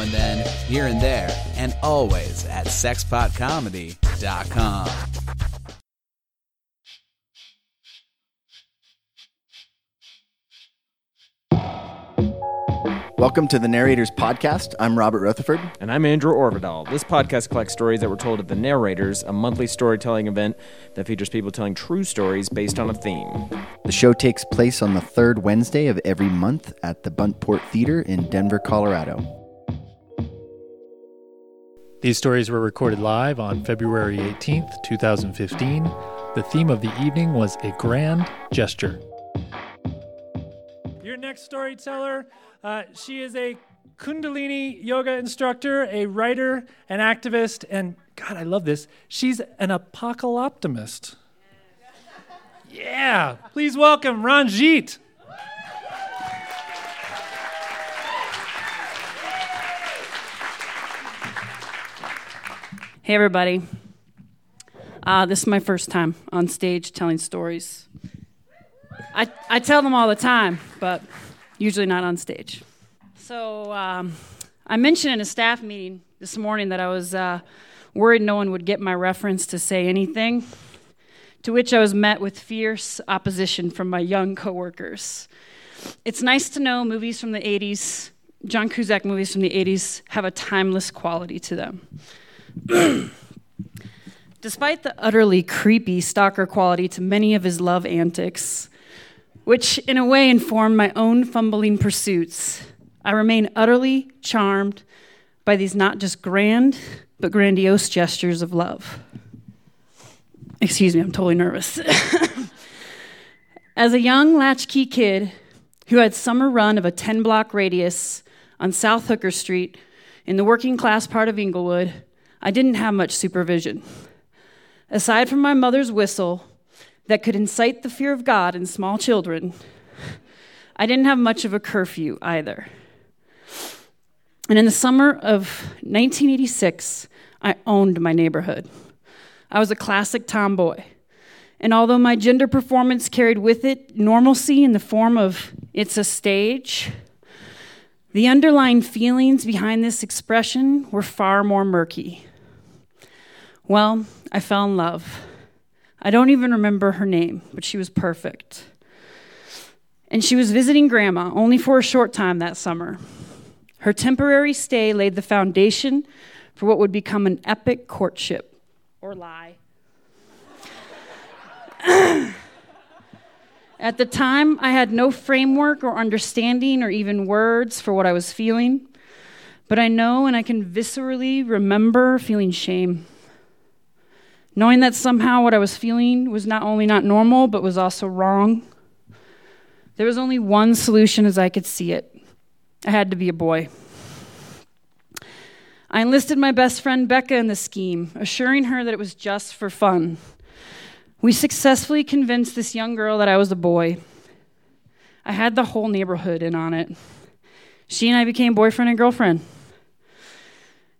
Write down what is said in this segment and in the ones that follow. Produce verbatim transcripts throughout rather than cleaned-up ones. now and then, here and there, and always at Sexpot Comedy dot com. Welcome to The Narrator's Podcast. I'm Robert Rutherford. And I'm Andrew Orvidal. This podcast collects stories that were told at The Narrators, a monthly storytelling event that features people telling true stories based on a theme. The show takes place on the third Wednesday of every month at the Buntport Theater in Denver, Colorado. These stories were recorded live on February eighteenth, twenty fifteen. The theme of the evening was a grand gesture. Your next storyteller... Uh, she is a Kundalini yoga instructor, a writer, an activist, and, God, I love this, she's an apocalyptimist. Yeah! Please welcome Ranjit. Hey, everybody. Uh, this is my first time on stage telling stories. I, I tell them all the time, but... usually not on stage. So um, I mentioned in a staff meeting this morning that I was uh, worried no one would get my reference to say anything, to which I was met with fierce opposition from my young coworkers. It's nice to know movies from the eighties, John Cusack movies from the eighties, have a timeless quality to them. Despite the utterly creepy stalker quality to many of his love antics, which in a way informed my own fumbling pursuits, I remain utterly charmed by these not just grand, but grandiose gestures of love. Excuse me, I'm totally nervous. As a young latchkey kid who had summer run of a ten-block radius on South Hooker Street in the working-class part of Inglewood, I didn't have much supervision. Aside from my mother's whistle, that could incite the fear of God in small children, I didn't have much of a curfew either. And in the summer of nineteen eighty-six, I owned my neighborhood. I was a classic tomboy. And although my gender performance carried with it normalcy in the form of it's a stage, the underlying feelings behind this expression were far more murky. Well, I fell in love. I don't even remember her name, but she was perfect. And she was visiting Grandma, only for a short time that summer. Her temporary stay laid the foundation for what would become an epic courtship, or lie. At the time, I had no framework or understanding or even words for what I was feeling, but I know and I can viscerally remember feeling shame. Knowing that somehow what I was feeling was not only not normal, but was also wrong. There was only one solution as I could see it. I had to be a boy. I enlisted my best friend Becca in the scheme, assuring her that it was just for fun. We successfully convinced this young girl that I was a boy. I had the whole neighborhood in on it. She and I became boyfriend and girlfriend.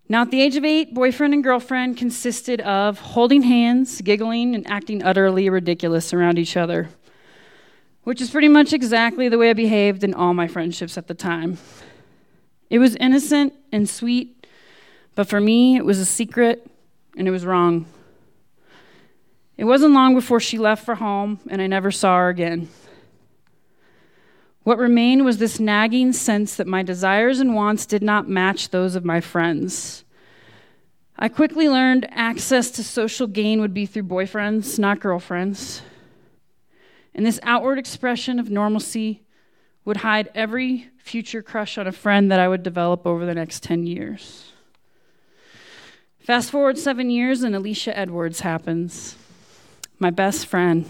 Now, at the age of eight, boyfriend and girlfriend consisted of holding hands, giggling, and acting utterly ridiculous around each other, which is pretty much exactly the way I behaved in all my friendships at the time. It was innocent and sweet, but for me, it was a secret, and it was wrong. It wasn't long before she left for home, and I never saw her again. What remained was this nagging sense that my desires and wants did not match those of my friends. I quickly learned access to social gain would be through boyfriends, not girlfriends. And this outward expression of normalcy would hide every future crush on a friend that I would develop over the next ten years. Fast forward seven years and Alicia Edwards happens, my best friend.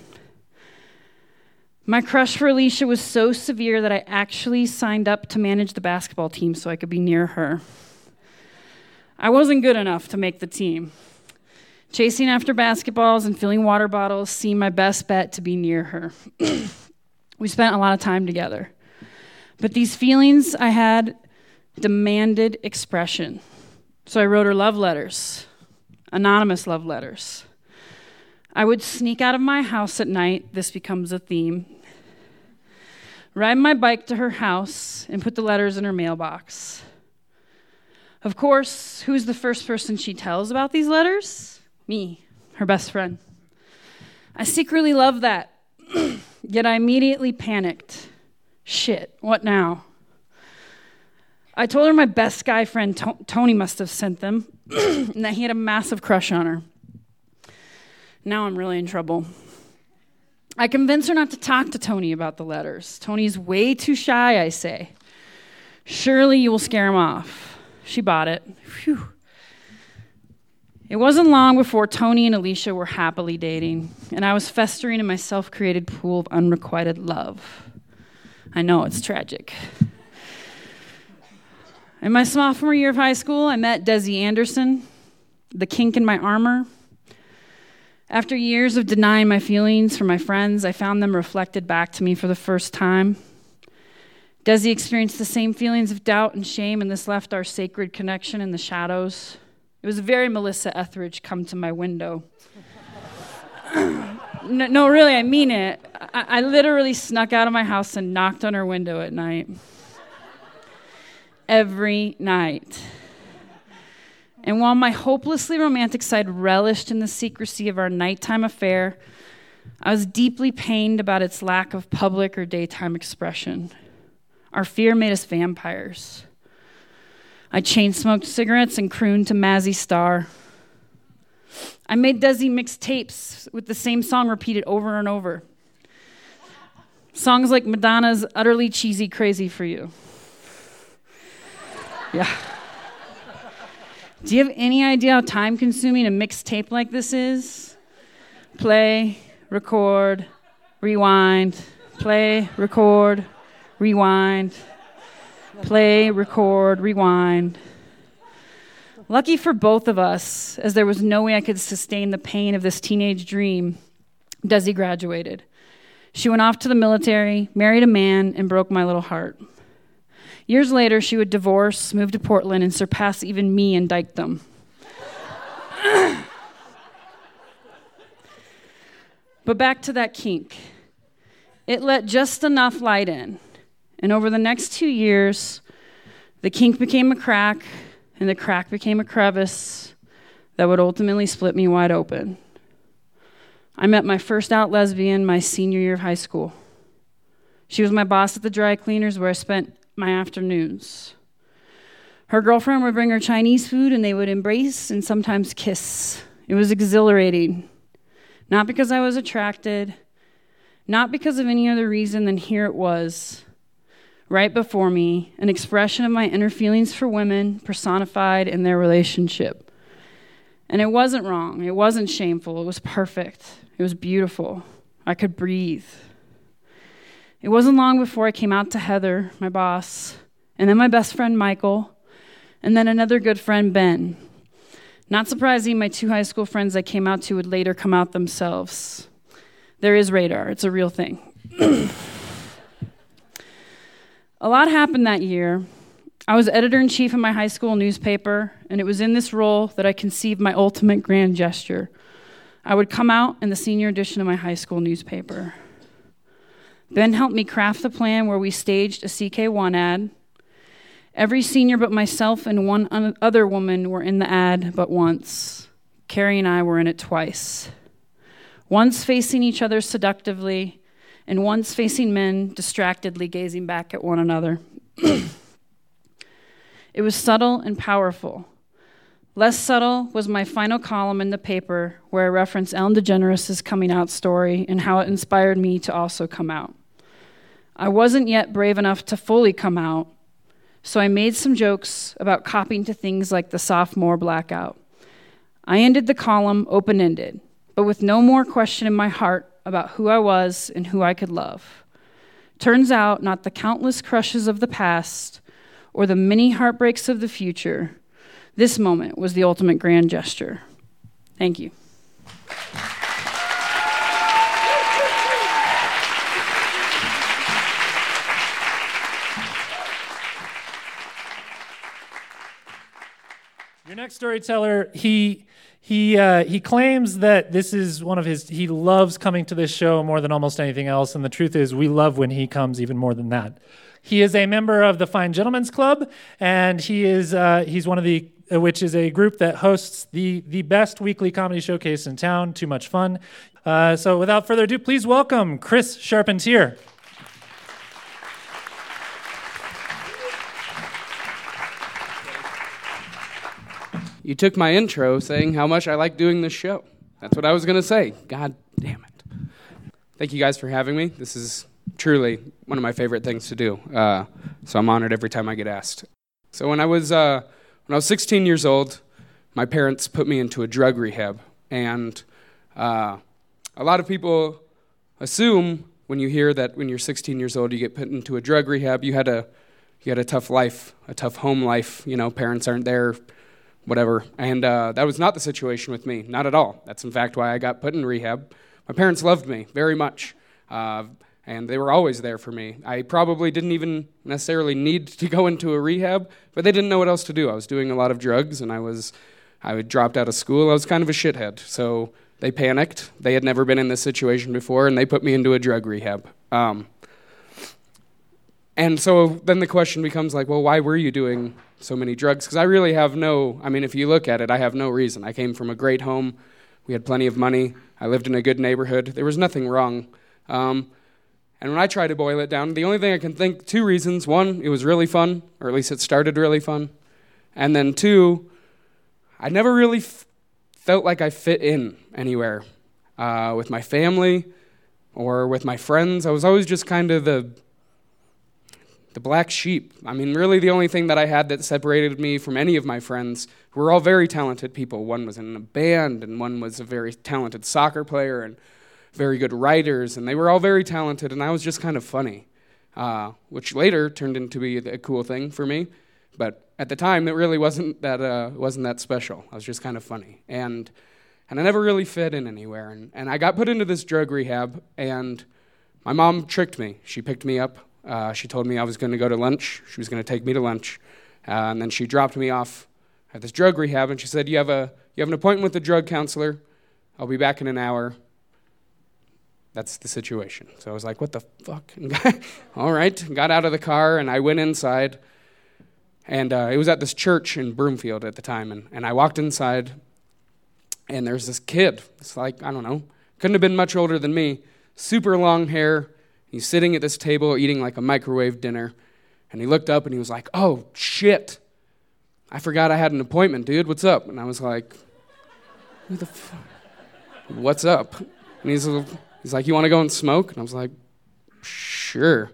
My crush for Alicia was so severe that I actually signed up to manage the basketball team so I could be near her. I wasn't good enough to make the team. Chasing after basketballs and filling water bottles seemed my best bet to be near her. We spent a lot of time together. But these feelings I had demanded expression. So I wrote her love letters, anonymous love letters. I would sneak out of my house at night, this becomes a theme, ride my bike to her house, and put the letters in her mailbox. Of course, who's the first person she tells about these letters? Me, her best friend. I secretly loved that, yet I immediately panicked. Shit, what now? I told her my best guy friend, to- Tony, must have sent them, and that he had a massive crush on her. Now I'm really in trouble. I convinced her not to talk to Tony about the letters. Tony's way too shy, I say. Surely you will scare him off. She bought it. Phew. It wasn't long before Tony and Alicia were happily dating, and I was festering in my self-created pool of unrequited love. I know, it's tragic. In my sophomore year of high school, I met Desi Anderson, the kink in my armor. After years of denying my feelings from my friends, I found them reflected back to me for the first time. Desi experienced the same feelings of doubt and shame, and this left our sacred connection in the shadows. It was very Melissa Etheridge come to my window. No, no, really, I mean it. I, I literally snuck out of my house and knocked on her window at night. Every night. And while my hopelessly romantic side relished in the secrecy of our nighttime affair, I was deeply pained about its lack of public or daytime expression. Our fear made us vampires. I chain-smoked cigarettes and crooned to Mazzy Star. I made Desi mix tapes with the same song repeated over and over. Songs like Madonna's Utterly Cheesy Crazy For You. Yeah. Do you have any idea how time-consuming a mixtape like this is? Play, record, rewind, play, record, rewind, play, record, rewind. Lucky for both of us, as there was no way I could sustain the pain of this teenage dream, Desi graduated. She went off to the military, married a man, and broke my little heart. Years later, she would divorce, move to Portland, and surpass even me in dykedom. But back to that kink. It let just enough light in. And over the next two years, the kink became a crack, and the crack became a crevice that would ultimately split me wide open. I met my first out lesbian my senior year of high school. She was my boss at the dry cleaners where I spent my afternoons. Her girlfriend would bring her Chinese food and they would embrace and sometimes kiss. It was exhilarating. Not because I was attracted, not because of any other reason than here it was, right before me, an expression of my inner feelings for women personified in their relationship. And it wasn't wrong, it wasn't shameful, it was perfect, it was beautiful. I could breathe. It wasn't long before I came out to Heather, my boss, and then my best friend, Michael, and then another good friend, Ben. Not surprising, my two high school friends I came out to would later come out themselves. There is radar, it's a real thing. A lot happened that year. I was editor-in-chief in my high school newspaper, and it was in this role that I conceived my ultimate grand gesture. I would come out in the senior edition of my high school newspaper. Ben helped me craft the plan where we staged a C K one ad. Every senior but myself and one other woman were in the ad but once. Carrie and I were in it twice. Once facing each other seductively, and once facing men distractedly gazing back at one another. It was subtle and powerful. Less subtle was my final column in the paper where I referenced Ellen DeGeneres' coming out story and how it inspired me to also come out. I wasn't yet brave enough to fully come out, so I made some jokes about copping to things like the sophomore blackout. I ended the column open-ended, but with no more question in my heart about who I was and who I could love. Turns out, not the countless crushes of the past or the many heartbreaks of the future. This moment was the ultimate grand gesture. Thank you. Your next storyteller, he he uh, he claims that this is one of his, he loves coming to this show more than almost anything else, and the truth is we love when he comes even more than that. He is a member of the Fine Gentlemen's Club, and he is uh, he's one of the which is a group that hosts the the best weekly comedy showcase in town. Too much fun. Uh, so without further ado, please welcome Chris Charpentier. You took my intro saying how much I like doing this show. That's what I was going to say. God damn it. Thank you guys for having me. This is truly one of my favorite things to do. Uh, so I'm honored every time I get asked. So when I was uh, when I was sixteen years old, my parents put me into a drug rehab. And uh, a lot of people assume when you hear that when you're sixteen years old, you get put into a drug rehab, you had a you had a tough life, a tough home life. You know, parents aren't there. Whatever, and uh, that was not the situation with me, not at all. That's in fact why I got put in rehab. My parents loved me very much, uh, and they were always there for me. I probably didn't even necessarily need to go into a rehab, but they didn't know what else to do. I was doing a lot of drugs, and I was, I dropped out of school. I was kind of a shithead, so they panicked. They had never been in this situation before, and they put me into a drug rehab. Um, and so then the question becomes like, well, why were you doing so many drugs? Because I really have no, I mean, if you look at it, I have no reason. I came from a great home. We had plenty of money. I lived in a good neighborhood. There was nothing wrong. Um, and when I try to boil it down, the only thing I can think, two reasons. One, it was really fun, or at least it started really fun. And then two, I never really f- felt like I fit in anywhere uh, with my family or with my friends. I was always just kind of the The black sheep. I mean, really the only thing that I had that separated me from any of my friends, who were all very talented people. One was in a band, and one was a very talented soccer player, and very good writers, and they were all very talented, and I was just kind of funny, uh, which later turned into be a cool thing for me. But at the time, it really wasn't that uh, wasn't that special. I was just kind of funny, and and I never really fit in anywhere. And, and I got put into this drug rehab, and my mom tricked me. She picked me up. Uh, she told me I was going to go to lunch. She was going to take me to lunch. Uh, and then she dropped me off at this drug rehab, and she said, you have a you have an appointment with the drug counselor. I'll be back in an hour. That's the situation. So I was like, what the fuck? All right. Got out of the car, and I went inside. And uh, it was at this church in Broomfield at the time. And, and I walked inside, and there's this kid. It's like, I don't know. Couldn't have been much older than me. Super long hair. He's sitting at this table eating like a microwave dinner, and he looked up and he was like, oh, shit, I forgot I had an appointment, dude, what's up? And I was like, what the fuck? What's up? And he's, he's like, you want to go and smoke? And I was like, sure.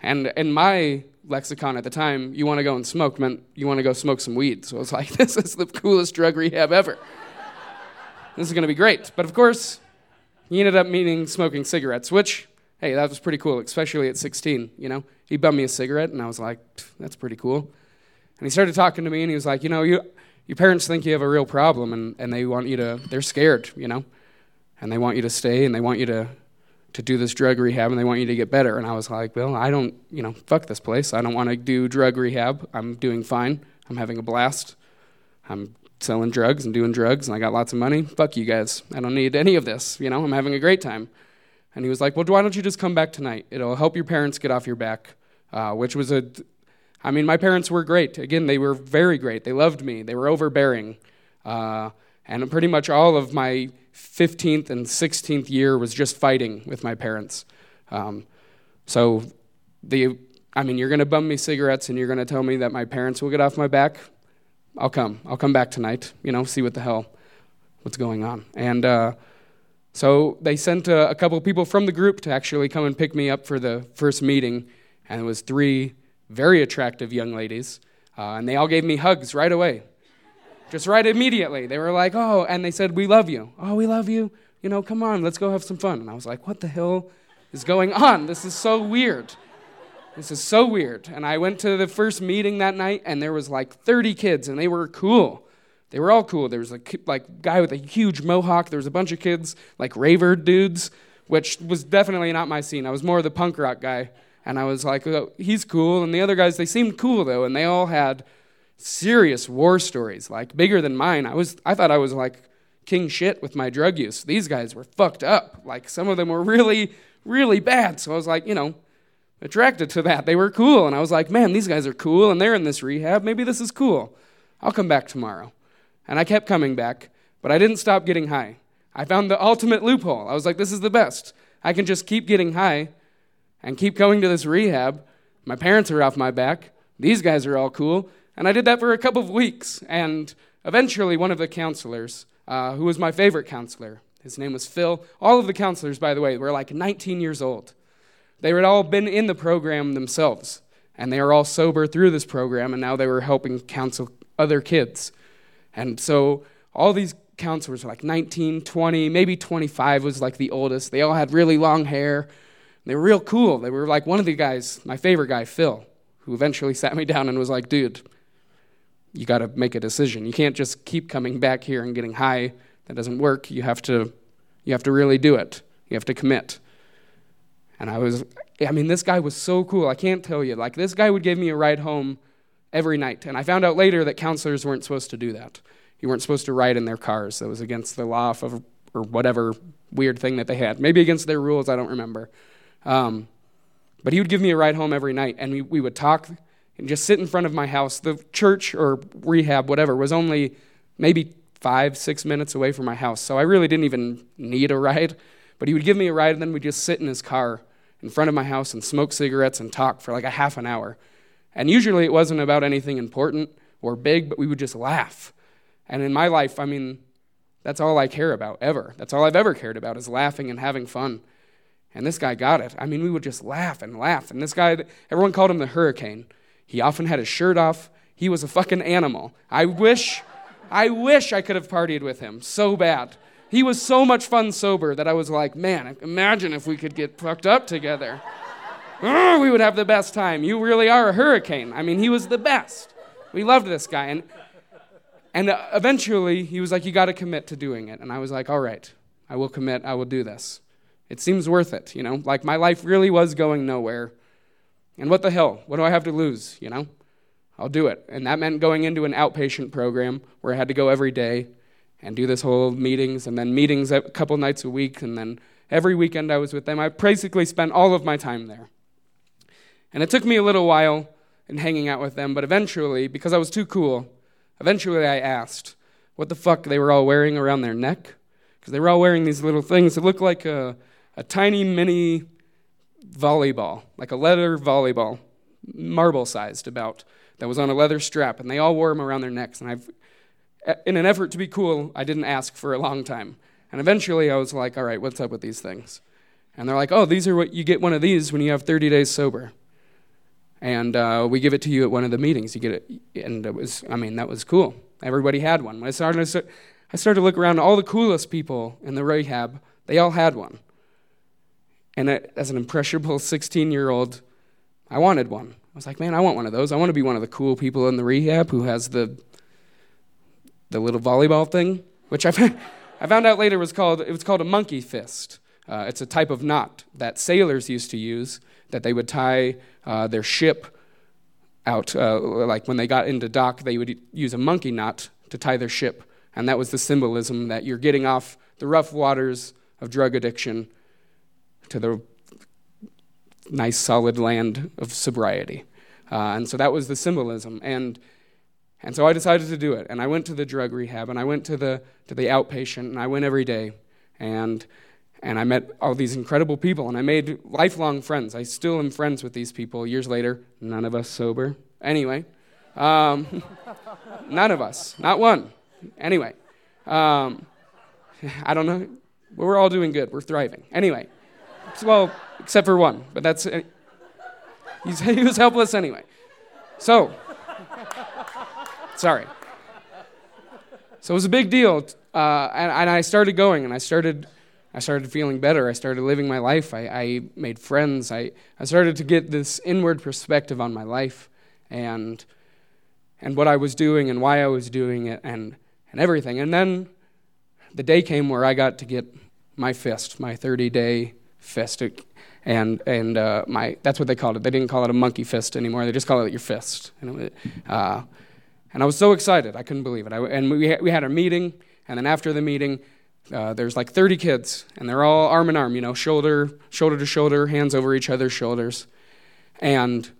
And in my lexicon at the time, you want to go and smoke meant you want to go smoke some weed. So I was like, this is the coolest drug rehab ever. This is going to be great. But of course, he ended up meaning smoking cigarettes, which... hey, that was pretty cool, especially at sixteen, you know? He bummed me a cigarette, and I was like, that's pretty cool. And he started talking to me, and he was like, you know, you, your parents think you have a real problem, and, and they want you to, they're scared, you know? And they want you to stay, and they want you to, to do this drug rehab, and they want you to get better. And I was like, well, I don't, you know, fuck this place. I don't want to do drug rehab. I'm doing fine. I'm having a blast. I'm selling drugs and doing drugs, and I got lots of money. Fuck you guys. I don't need any of this, you know? I'm having a great time. And he was like, well, why don't you just come back tonight? It'll help your parents get off your back, uh, which was a, I mean, my parents were great. Again, they were very great. They loved me. They were overbearing. Uh, and pretty much all of my fifteenth and sixteenth year was just fighting with my parents. Um, so, the, I mean, you're going to bum me cigarettes and you're going to tell me that my parents will get off my back? I'll come. I'll come back tonight, you know, see what the hell, what's going on. And, uh, So they sent a, a couple people from the group to actually come and pick me up for the first meeting, and it was three very attractive young ladies, uh, and they all gave me hugs right away, just right immediately. They were like, oh, and they said, we love you. Oh, we love you. You know, come on, let's go have some fun. And I was like, what the hell is going on? This is so weird. This is so weird. And I went to the first meeting that night, and there was like thirty kids, and they were cool. They were all cool. There was a like guy with a huge mohawk. There was a bunch of kids, like raver dudes, which was definitely not my scene. I was more the punk rock guy. And I was like, oh, he's cool. And the other guys, they seemed cool, though. And they all had serious war stories, like bigger than mine. I was, I thought I was like king shit with my drug use. These guys were fucked up. Like some of them were really, really bad. So I was like, you know, attracted to that. They were cool. And I was like, man, these guys are cool, and they're in this rehab. Maybe this is cool. I'll come back tomorrow. And I kept coming back, but I didn't stop getting high. I found the ultimate loophole. I was like, this is the best. I can just keep getting high and keep going to this rehab. My parents are off my back. These guys are all cool. And I did that for a couple of weeks. And eventually one of the counselors, uh, who was my favorite counselor, his name was Phil. All of the counselors, by the way, were like nineteen years old. They had all been in the program themselves, and they were all sober through this program, and now they were helping counsel other kids. And so all these counselors were like nineteen, twenty, maybe twenty-five was like the oldest. They all had really long hair. They were real cool. They were like one of the guys, my favorite guy, Phil, who eventually sat me down and was like, dude, you got to make a decision. You can't just keep coming back here and getting high. That doesn't work. You have to, you have to really do it. You have to commit. And I was, I mean, this guy was so cool. I can't tell you. Like, this guy would give me a ride home every night. And I found out later that counselors weren't supposed to do that. You weren't supposed to ride in their cars. That was against the law of, or whatever weird thing that they had. Maybe against their rules. I don't remember. Um, but he would give me a ride home every night, and we, we would talk and just sit in front of my house. The church or rehab, whatever, was only maybe five, six minutes away from my house, so I really didn't even need a ride. But he would give me a ride, and then we'd just sit in his car in front of my house and smoke cigarettes and talk for like a half an hour. And usually it wasn't about anything important or big, but we would just laugh. And in my life, I mean, that's all I care about ever. That's all I've ever cared about is laughing and having fun. And this guy got it. I mean, we would just laugh and laugh. And this guy, everyone called him the Hurricane. He often had his shirt off. He was a fucking animal. I wish, I wish I could have partied with him so bad. He was so much fun sober that I was like, man, imagine if we could get fucked up together. Oh, we would have the best time. You really are a hurricane. I mean, he was the best. We loved this guy. And and eventually, he was like, you got to commit to doing it. And I was like, all right, I will commit. I will do this. It seems worth it, you know? Like, my life really was going nowhere. And what the hell? What do I have to lose, you know? I'll do it. And that meant going into an outpatient program where I had to go every day and do this whole meetings and then meetings a couple nights a week, and then every weekend I was with them. I basically spent all of my time there. And it took me a little while in hanging out with them, but eventually, because I was too cool, eventually I asked what the fuck they were all wearing around their neck, because they were all wearing these little things that looked like a, a tiny mini volleyball, like a leather volleyball, marble-sized about, that was on a leather strap, and they all wore them around their necks. And I've, in an effort to be cool, I didn't ask for a long time. And eventually I was like, all right, what's up with these things? And they're like, oh, these are what you get, one of these when you have thirty days sober. And uh, we give it to you at one of the meetings. You get it. And it was, I mean, that was cool. Everybody had one. When I started, I started, I started to look around, all the coolest people in the rehab, they all had one. And it, as an impressionable sixteen-year-old, I wanted one. I was like, man, I want one of those. I want to be one of the cool people in the rehab who has the the little volleyball thing, which I found, I found out later was called, it was called a monkey fist. Uh, it's a type of knot that sailors used to use that they would tie uh, their ship out. Uh, like when they got into dock, they would use a monkey knot to tie their ship. And that was the symbolism that you're getting off the rough waters of drug addiction to the nice solid land of sobriety. Uh, and so that was the symbolism. And and so I decided to do it. And I went to the drug rehab, and I went to the to the outpatient, and I went every day. And and I met all these incredible people, and I made lifelong friends. I still am friends with these people years later. None of us sober. Anyway. Um, none of us. Not one. Anyway. Um, I don't know. We're all doing good. We're thriving. Anyway. Well, except for one, but that's, uh, he's, he was helpless anyway. So, sorry. So it was a big deal, uh, and, and I started going, and I started, I started feeling better. I started living my life. I, I made friends. I, I started to get this inward perspective on my life, and and what I was doing, and why I was doing it, and and everything. And then the day came where I got to get my fist, my thirty-day. Fistic, and and uh, my that's what they called it. They didn't call it a monkey fist anymore. They just call it your fist. And, it, uh, and I was so excited, I couldn't believe it. I, and we ha- we had our meeting, and then after the meeting, uh, there's like thirty kids, and they're all arm in arm, you know, shoulder shoulder to shoulder, hands over each other's shoulders. and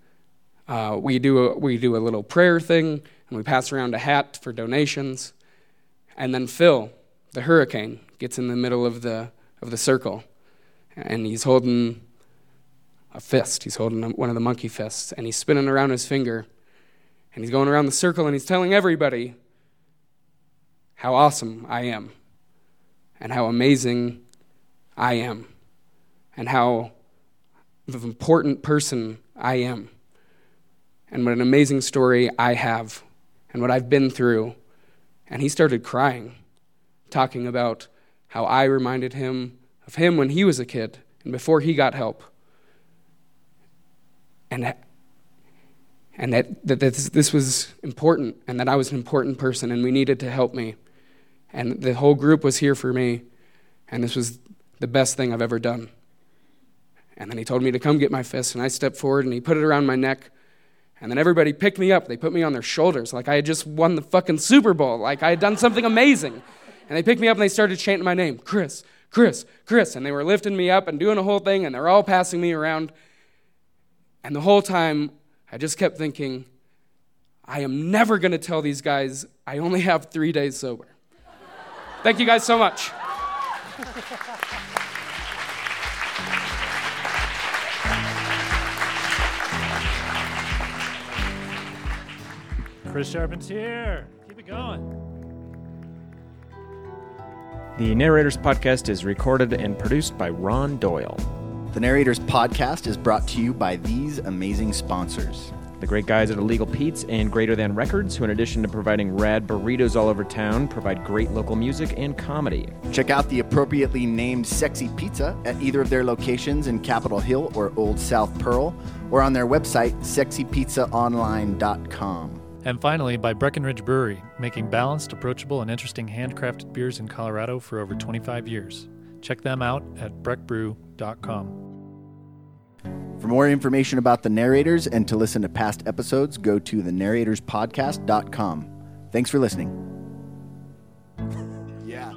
uh, we do a, we do a little prayer thing, and we pass around a hat for donations, and then Phil, the hurricane, gets in the middle of the of the circle, and he's holding a fist. He's holding one of the monkey fists, and he's spinning around his finger, and he's going around the circle, and he's telling everybody how awesome I am, and how amazing I am, and how the important person I am, and what an amazing story I have, and what I've been through. And he started crying, talking about how I reminded him of him when he was a kid and before he got help. And that, and that, that this, this was important, and that I was an important person, and we needed to help me. And the whole group was here for me, and this was the best thing I've ever done. And then he told me to come get my fist, and I stepped forward, and he put it around my neck, and then everybody picked me up. They put me on their shoulders like I had just won the fucking Super Bowl, like I had done something amazing. And they picked me up, and they started chanting my name, Chris, Chris, Chris, and they were lifting me up and doing a whole thing, and they're all passing me around. And the whole time, I just kept thinking, I am never going to tell these guys I only have three days sober. Thank you guys so much. Chris Charpentier, keep it going. The Narrators Podcast is recorded and produced by Ron Doyle. The Narrators Podcast is brought to you by these amazing sponsors. The great guys at Illegal Pete's and Greater Than Records, who in addition to providing rad burritos all over town, provide great local music and comedy. Check out the appropriately named Sexy Pizza at either of their locations in Capitol Hill or Old South Pearl, or on their website, sexy pizza online dot com. And finally, by Breckenridge Brewery, making balanced, approachable, and interesting handcrafted beers in Colorado for over twenty-five years. Check them out at breck brew dot com. For more information about The Narrators and to listen to past episodes, go to the narrators podcast dot com. Thanks for listening. Yeah.